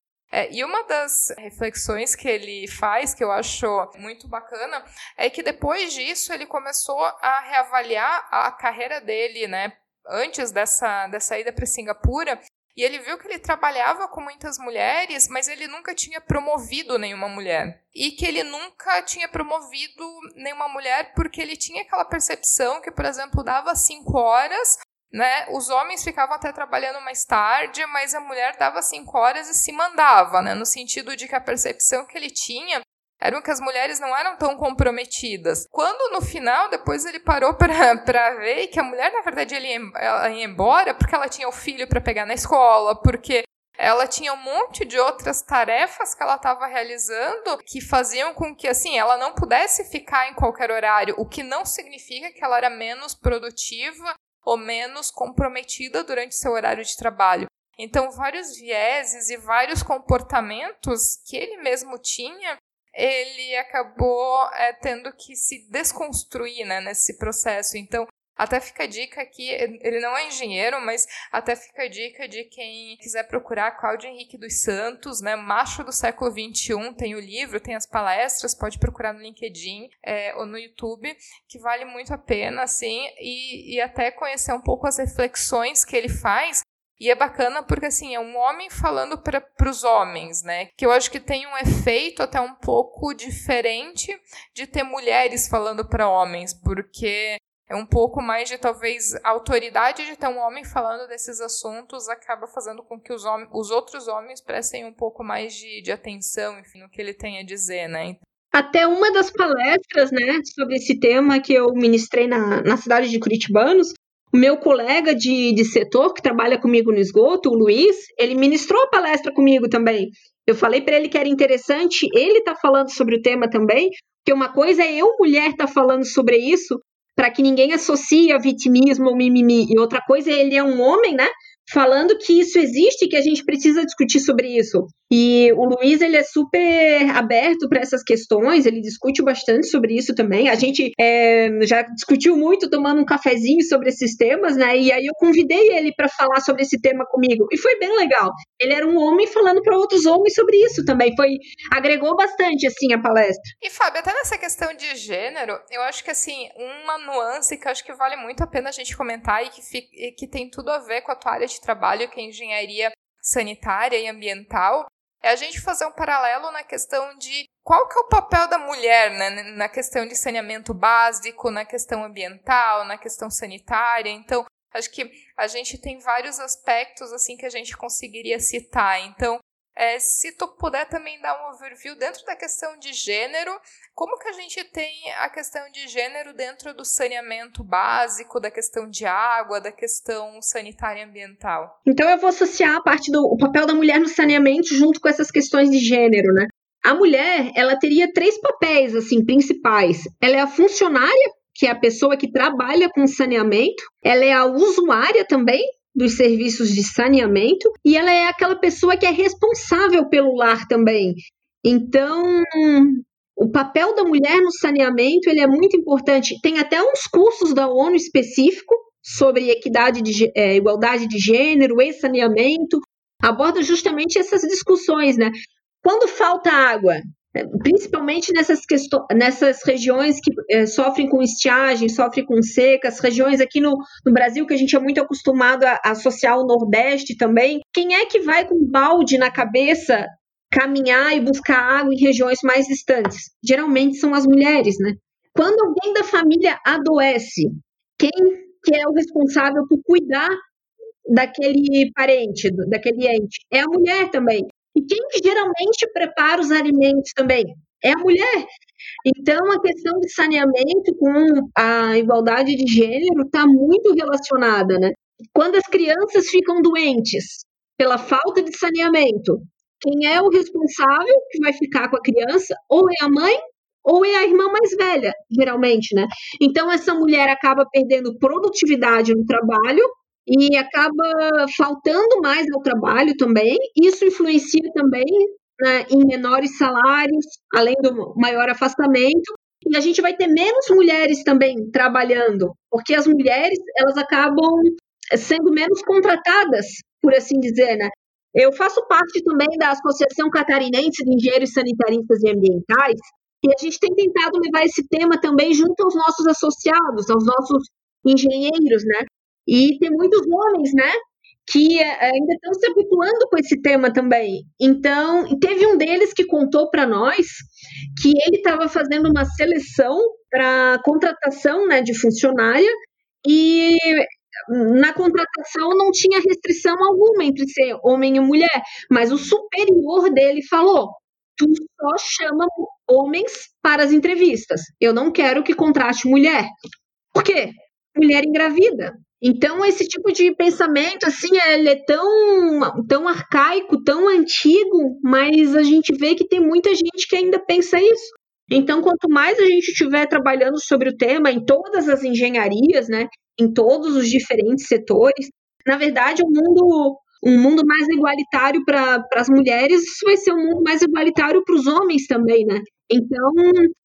E uma das reflexões que ele faz, que eu acho muito bacana, é que depois disso ele começou a reavaliar a carreira dele, né? Antes dessa ida para Singapura, e ele viu que ele trabalhava com muitas mulheres, mas ele nunca tinha promovido nenhuma mulher. E que ele nunca tinha promovido nenhuma mulher porque ele tinha aquela percepção que, por exemplo, dava 5 horas, né? Os homens ficavam até trabalhando mais tarde, mas a mulher dava 5 horas e se mandava, né? No sentido de que a percepção que ele tinha eram que as mulheres não eram tão comprometidas. Quando, no final, depois ele parou para ver que a mulher, na verdade, ela ia embora porque ela tinha o filho para pegar na escola, porque ela tinha um monte de outras tarefas que ela estava realizando que faziam com que, ela não pudesse ficar em qualquer horário, o que não significa que ela era menos produtiva ou menos comprometida durante seu horário de trabalho. Então, vários vieses e vários comportamentos que ele mesmo tinha, ele acabou tendo que se desconstruir, né, nesse processo. Então, até fica a dica aqui, ele não é engenheiro, mas até fica a dica de quem quiser procurar Cláudio Henrique dos Santos, né, Macho do Século XXI, tem o livro, tem as palestras, pode procurar no LinkedIn ou no YouTube, que vale muito a pena, e até conhecer um pouco as reflexões que ele faz. E é bacana porque, é um homem falando para os homens, né? Que eu acho que tem um efeito até um pouco diferente de ter mulheres falando para homens, porque é um pouco mais de, talvez, a autoridade de ter um homem falando desses assuntos acaba fazendo com que os outros homens prestem um pouco mais de atenção, enfim, no que ele tem a dizer, né? Até uma das palestras, né, sobre esse tema que eu ministrei na cidade de Curitibanos, o meu colega de setor, que trabalha comigo no esgoto, o Luiz, ele ministrou a palestra comigo também. Eu falei para ele que era interessante ele estar falando sobre o tema também, porque uma coisa é eu, mulher, estar falando sobre isso, para que ninguém associe a vitimismo ou mimimi. E outra coisa é ele é um homem, né? Falando que isso existe e que a gente precisa discutir sobre isso. E o Luiz, ele é super aberto para essas questões, ele discute bastante sobre isso também. A gente já discutiu muito tomando um cafezinho sobre esses temas, né? E aí eu convidei ele para falar sobre esse tema comigo. E foi bem legal. Ele era um homem falando para outros homens sobre isso também. Agregou bastante, a palestra. E, Fábio, até nessa questão de gênero, eu acho que, uma nuance que eu acho que vale muito a pena a gente comentar e que tem tudo a ver com a tua área de trabalho, que é engenharia sanitária e ambiental, é a gente fazer um paralelo na questão de qual que é o papel da mulher, né, na questão de saneamento básico, na questão ambiental, na questão sanitária. Então, acho que a gente tem vários aspectos assim que a gente conseguiria citar. Então, se tu puder também dar um overview dentro da questão de gênero, como que a gente tem a questão de gênero dentro do saneamento básico, da questão de água, da questão sanitária e ambiental? Então eu vou associar a parte do papel da mulher no saneamento junto com essas questões de gênero, né? A mulher, ela teria três papéis assim, principais. Ela é a funcionária, que é a pessoa que trabalha com saneamento. Ela é a usuária também dos serviços de saneamento, e ela é aquela pessoa que é responsável pelo lar também. Então, o papel da mulher no saneamento, ele é muito importante. Tem até uns cursos da ONU específico sobre igualdade de gênero e saneamento, aborda justamente essas discussões, né? Quando falta água, principalmente nessas regiões que sofrem com estiagem, sofrem com secas, regiões aqui no Brasil que a gente é muito acostumado a associar o Nordeste também. Quem é que vai com um balde na cabeça caminhar e buscar água em regiões mais distantes? Geralmente são as mulheres, né? Quando alguém da família adoece, quem que é o responsável por cuidar daquele parente, daquele ente? É a mulher também. E quem que geralmente prepara os alimentos também? É a mulher. Então, a questão de saneamento com a igualdade de gênero está muito relacionada, né? Quando as crianças ficam doentes pela falta de saneamento, quem é o responsável que vai ficar com a criança? Ou é a mãe, ou é a irmã mais velha, geralmente, né? Então, essa mulher acaba perdendo produtividade no trabalho, e acaba faltando mais ao trabalho também. Isso influencia também, né, em menores salários, além do maior afastamento. E a gente vai ter menos mulheres também trabalhando, porque as mulheres, elas acabam sendo menos contratadas, por assim dizer, né? Eu faço parte também da Associação Catarinense de Engenheiros Sanitaristas e Ambientais, e a gente tem tentado levar esse tema também junto aos nossos associados, aos nossos engenheiros, né? E tem muitos homens, né, que ainda estão se habituando com esse tema também. Então, teve um deles que contou para nós que ele estava fazendo uma seleção para contratação, né, de funcionária, e na contratação não tinha restrição alguma entre ser homem e mulher, mas o superior dele falou: tu só chama homens para as entrevistas, eu não quero que contrate mulher. Por quê? Mulher engravida. Então, esse tipo de pensamento, assim, ele é tão arcaico, tão antigo, mas a gente vê que tem muita gente que ainda pensa isso. Então, quanto mais a gente estiver trabalhando sobre o tema em todas as engenharias, né, em todos os diferentes setores, na verdade, um mundo mais igualitário para as mulheres vai ser um mundo mais igualitário para os homens também, né? Então,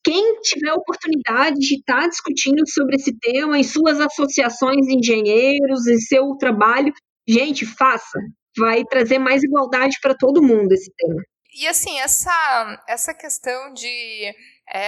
quem tiver a oportunidade de estar discutindo sobre esse tema em suas associações de engenheiros, em seu trabalho, gente, faça. Vai trazer mais igualdade para todo mundo esse tema. E assim, essa questão de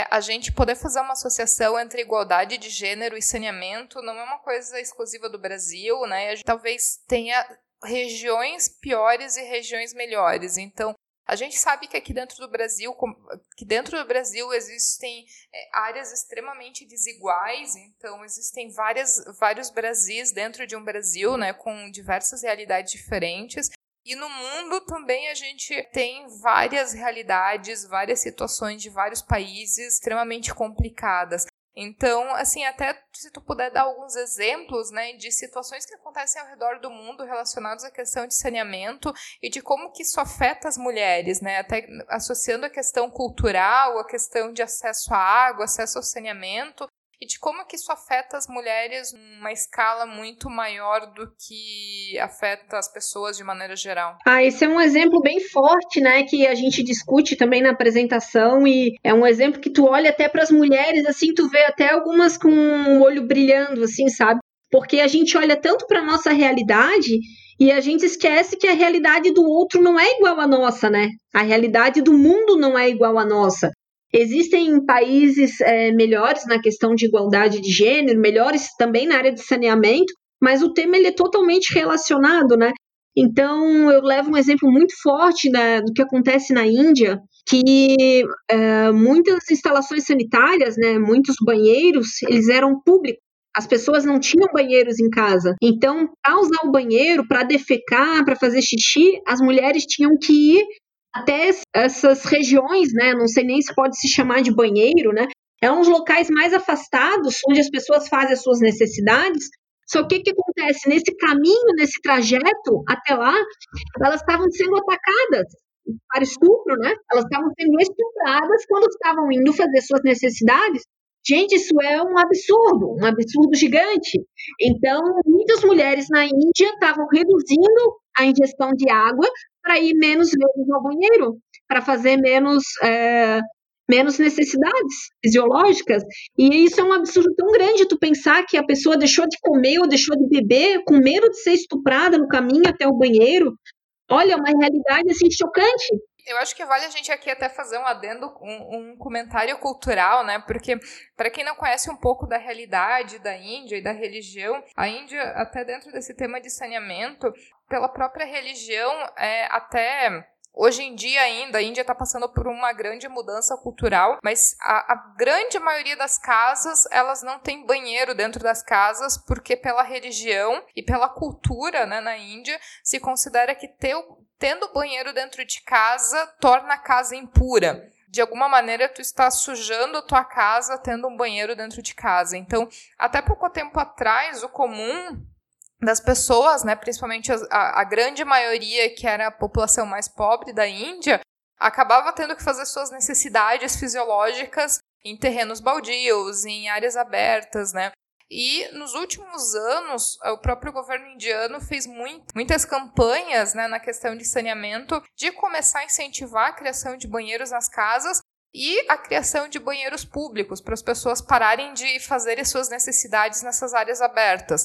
a gente poder fazer uma associação entre igualdade de gênero e saneamento não é uma coisa exclusiva do Brasil, né? A gente talvez tenha regiões piores e regiões melhores. Então, a gente sabe que dentro do Brasil existem áreas extremamente desiguais, então existem vários Brasis dentro de um Brasil, né, com diversas realidades diferentes, e no mundo também a gente tem várias realidades, várias situações de vários países extremamente complicadas. Então, assim, até se tu puder dar alguns exemplos, né, de situações que acontecem ao redor do mundo relacionadas à questão de saneamento e de como que isso afeta as mulheres, né, até associando a questão cultural, a questão de acesso à água, acesso ao saneamento, e de como que isso afeta as mulheres numa escala muito maior do que afeta as pessoas de maneira geral. Esse é um exemplo bem forte, né, que a gente discute também na apresentação, e é um exemplo que tu olha até para as mulheres, assim, tu vê até algumas com o olho brilhando, assim, sabe? Porque a gente olha tanto para a nossa realidade e a gente esquece que a realidade do outro não é igual à nossa, né? A realidade do mundo não é igual à nossa. Existem países melhores na questão de igualdade de gênero, melhores também na área de saneamento, mas o tema ele é totalmente relacionado, né? Então, eu levo um exemplo muito forte do que acontece na Índia, que muitas instalações sanitárias, né, muitos banheiros, eles eram públicos. As pessoas não tinham banheiros em casa. Então, para usar o banheiro, para defecar, para fazer xixi, as mulheres tinham que ir até essas regiões, né, não sei nem se pode se chamar de banheiro, né, eram os locais mais afastados, onde as pessoas fazem as suas necessidades. Só que o que acontece? Nesse caminho, nesse trajeto até lá, elas estavam sendo atacadas para estupro, né? Elas estavam sendo estupradas quando estavam indo fazer suas necessidades. Gente, isso é um absurdo gigante. Então, muitas mulheres na Índia estavam reduzindo a ingestão de água para ir menos vezes ao banheiro, para fazer menos necessidades fisiológicas, e isso é um absurdo tão grande tu pensar que a pessoa deixou de comer ou deixou de beber com medo de ser estuprada no caminho até o banheiro. Olha, uma realidade assim chocante. Eu acho que vale a gente aqui até fazer um adendo, um comentário cultural, né? Porque, para quem não conhece um pouco da realidade da Índia e da religião, a Índia, até dentro desse tema de saneamento, pela própria religião, até... Hoje em dia ainda, a Índia está passando por uma grande mudança cultural, mas a grande maioria das casas, elas não tem banheiro dentro das casas, porque pela religião e pela cultura, né, na Índia, se considera que tendo banheiro dentro de casa torna a casa impura. De alguma maneira, tu está sujando a tua casa tendo um banheiro dentro de casa. Então, até pouco tempo atrás, o comum das pessoas, né, principalmente a grande maioria que era a população mais pobre da Índia, acabava tendo que fazer suas necessidades fisiológicas em terrenos baldios, em áreas abertas, né? E nos últimos anos, o próprio governo indiano fez muitas campanhas, né, na questão de saneamento, de começar a incentivar a criação de banheiros nas casas e a criação de banheiros públicos, para as pessoas pararem de fazer as suas necessidades nessas áreas abertas.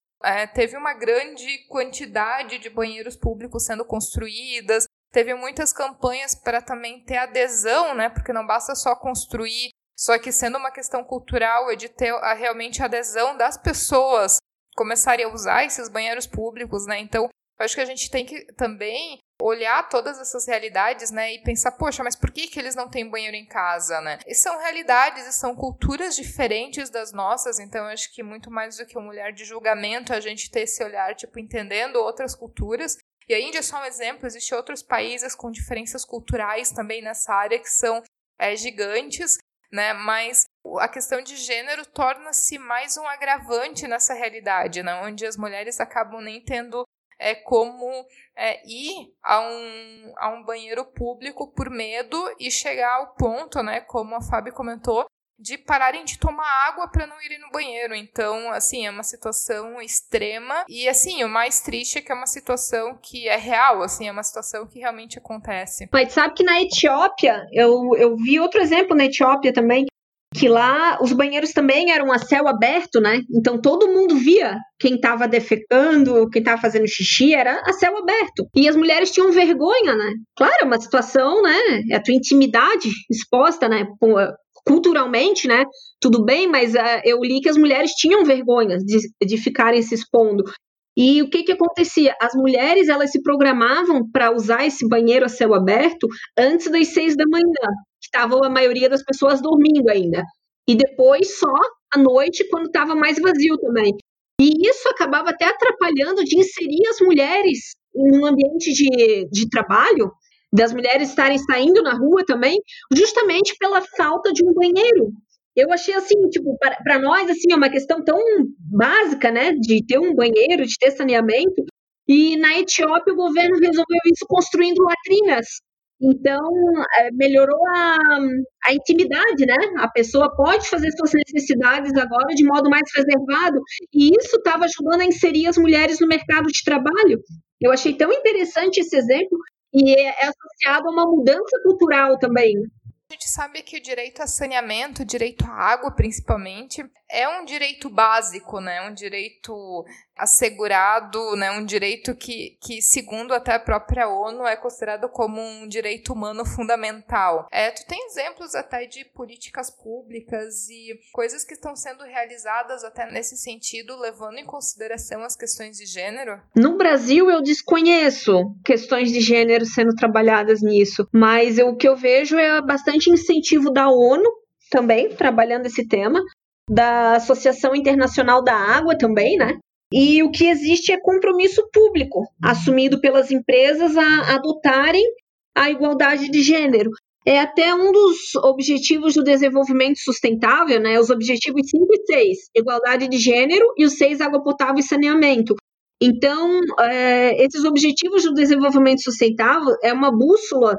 Teve uma grande quantidade de banheiros públicos sendo construídas, teve muitas campanhas para também ter adesão, né? Porque não basta só construir, só que sendo uma questão cultural, é de ter realmente a adesão das pessoas começarem a usar esses banheiros públicos, né? Então, acho que a gente tem que também olhar todas essas realidades, né, e pensar, poxa, mas por que eles não têm banheiro em casa, né? E são realidades e são culturas diferentes das nossas, então eu acho que muito mais do que um olhar de julgamento, a gente ter esse olhar, tipo, entendendo outras culturas. E a Índia é só um exemplo, existem outros países com diferenças culturais também nessa área que são gigantes, né, mas a questão de gênero torna-se mais um agravante nessa realidade, né, onde as mulheres acabam nem tendo como ir a um banheiro público por medo e chegar ao ponto, né, como a Fábio comentou, de pararem de tomar água para não irem no banheiro. Então, assim, é uma situação extrema. E, assim, o mais triste é que é uma situação que é real, assim, é uma situação que realmente acontece. Mas sabe que na Etiópia, eu vi outro exemplo na Etiópia também, que lá os banheiros também eram a céu aberto, né? Então todo mundo via quem estava defecando, quem estava fazendo xixi, era a céu aberto. E as mulheres tinham vergonha, né? Claro, é uma situação, né? É a tua intimidade exposta, né? Culturalmente, né? Tudo bem, mas eu li que as mulheres tinham vergonha de ficarem se expondo. E o que acontecia? As mulheres, elas se programavam para usar esse banheiro a céu aberto antes das 6 da manhã. Estavam a maioria das pessoas dormindo ainda. E depois só à noite, quando estava mais vazio também. E isso acabava até atrapalhando de inserir as mulheres num ambiente de trabalho, das mulheres estarem saindo na rua também, justamente pela falta de um banheiro. Eu achei assim, tipo, para nós, assim, é uma questão tão básica, né, de ter um banheiro, de ter saneamento. E na Etiópia o governo resolveu isso construindo latrinas. Então, melhorou a intimidade, né? A pessoa pode fazer suas necessidades agora de modo mais reservado. E isso estava ajudando a inserir as mulheres no mercado de trabalho. Eu achei tão interessante esse exemplo e é associado a uma mudança cultural também. A gente sabe que o direito a saneamento, o direito à água principalmente, é um direito básico, né? Um direito assegurado, né, um direito que, segundo até a própria ONU, é considerado como um direito humano fundamental. Tu tem exemplos até de políticas públicas e coisas que estão sendo realizadas até nesse sentido, levando em consideração as questões de gênero? No Brasil, eu desconheço questões de gênero sendo trabalhadas nisso, mas o que eu vejo é bastante incentivo da ONU também, trabalhando esse tema, da Associação Internacional da Água também, né? E o que existe é compromisso público, assumido pelas empresas a adotarem a igualdade de gênero. É até um dos objetivos do desenvolvimento sustentável, né? Os objetivos 5 e 6, igualdade de gênero, e os 6, água potável e saneamento. Então, esses objetivos do desenvolvimento sustentável é uma bússola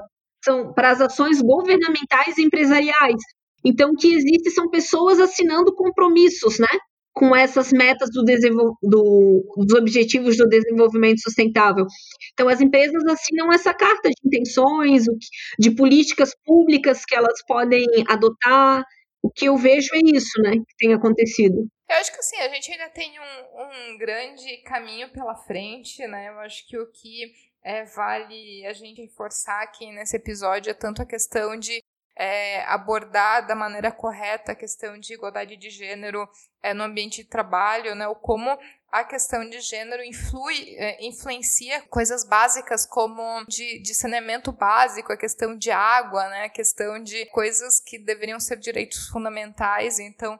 para as ações governamentais e empresariais. Então, o que existe são pessoas assinando compromissos, né? Com essas metas dos objetivos do desenvolvimento sustentável. Então, as empresas assinam essa carta de intenções, de políticas públicas que elas podem adotar. O que eu vejo é isso, né, que tem acontecido. Eu acho que, assim, a gente ainda tem um grande caminho pela frente, né? Eu acho que o que vale a gente reforçar aqui nesse episódio é tanto a questão de abordar da maneira correta a questão de igualdade de gênero no ambiente de trabalho, né, ou como a questão de gênero influencia coisas básicas como de saneamento básico, a questão de água, né, a questão de coisas que deveriam ser direitos fundamentais. Então,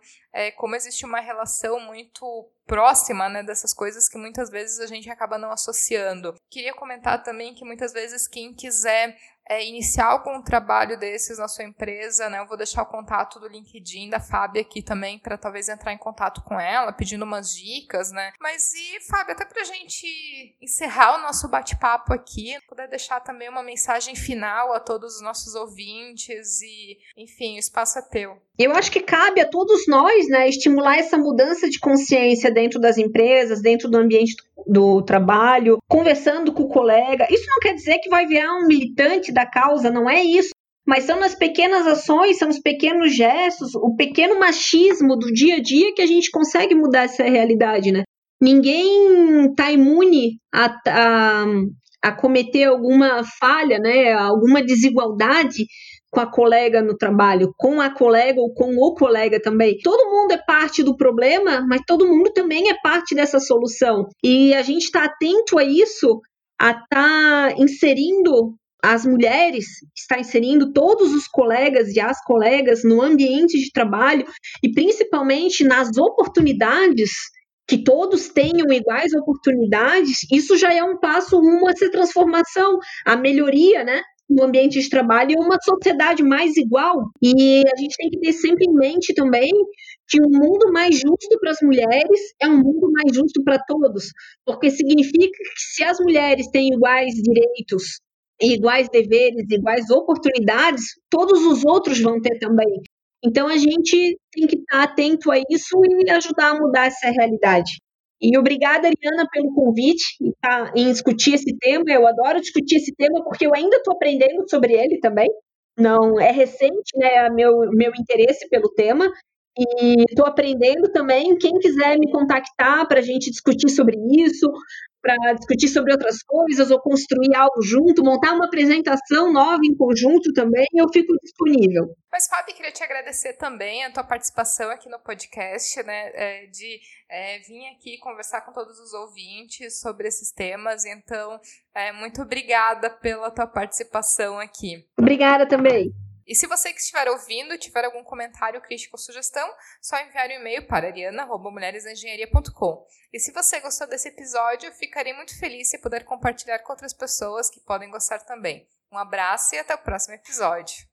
como existe uma relação muito próxima, né, dessas coisas que muitas vezes a gente acaba não associando. Queria comentar também que muitas vezes quem quiser iniciar algum trabalho desses na sua empresa, né, eu vou deixar o contato do LinkedIn da Fábia aqui também, para talvez entrar em contato com ela, pedindo umas dicas, né. Mas e, Fábia, até pra gente encerrar o nosso bate-papo aqui, poder deixar também uma mensagem final a todos os nossos ouvintes e, enfim, o espaço é teu. Eu acho que cabe a todos nós, né, estimular essa mudança de consciência dentro das empresas, dentro do ambiente do trabalho, conversando com o colega. Isso não quer dizer que vai virar um militante da causa, não é isso. Mas são nas pequenas ações, são os pequenos gestos, o pequeno machismo do dia a dia que a gente consegue mudar essa realidade, né? Ninguém está imune a cometer alguma falha, né, alguma desigualdade com a colega no trabalho, com a colega ou com o colega também. Todo mundo é parte do problema, mas todo mundo também é parte dessa solução. E a gente está atento a isso, a estar inserindo as mulheres, está inserindo todos os colegas e as colegas no ambiente de trabalho e principalmente nas oportunidades, que todos tenham iguais oportunidades. Isso já é um passo rumo a essa transformação, a melhoria, né? No ambiente de trabalho é uma sociedade mais igual. E a gente tem que ter sempre em mente também que um mundo mais justo para as mulheres é um mundo mais justo para todos, porque significa que se as mulheres têm iguais direitos, iguais deveres, iguais oportunidades, todos os outros vão ter também. Então a gente tem que estar atento a isso e ajudar a mudar essa realidade. E obrigada, Ariana, pelo convite em discutir esse tema. Eu adoro discutir esse tema porque eu ainda estou aprendendo sobre ele também. Não é recente, né, meu interesse pelo tema. E estou aprendendo também. Quem quiser me contactar para a gente discutir sobre isso, para discutir sobre outras coisas, ou construir algo junto, montar uma apresentação nova em conjunto também, eu fico disponível. Mas, Fábio, queria te agradecer também a tua participação aqui no podcast, né, de vir aqui conversar com todos os ouvintes sobre esses temas. Então, muito obrigada pela tua participação aqui. Obrigada também. E se você que estiver ouvindo tiver algum comentário, crítica ou sugestão, só enviar um e-mail para ariana@mulheresnaengenharia.com. E se você gostou desse episódio, eu ficarei muito feliz se puder compartilhar com outras pessoas que podem gostar também. Um abraço e até o próximo episódio.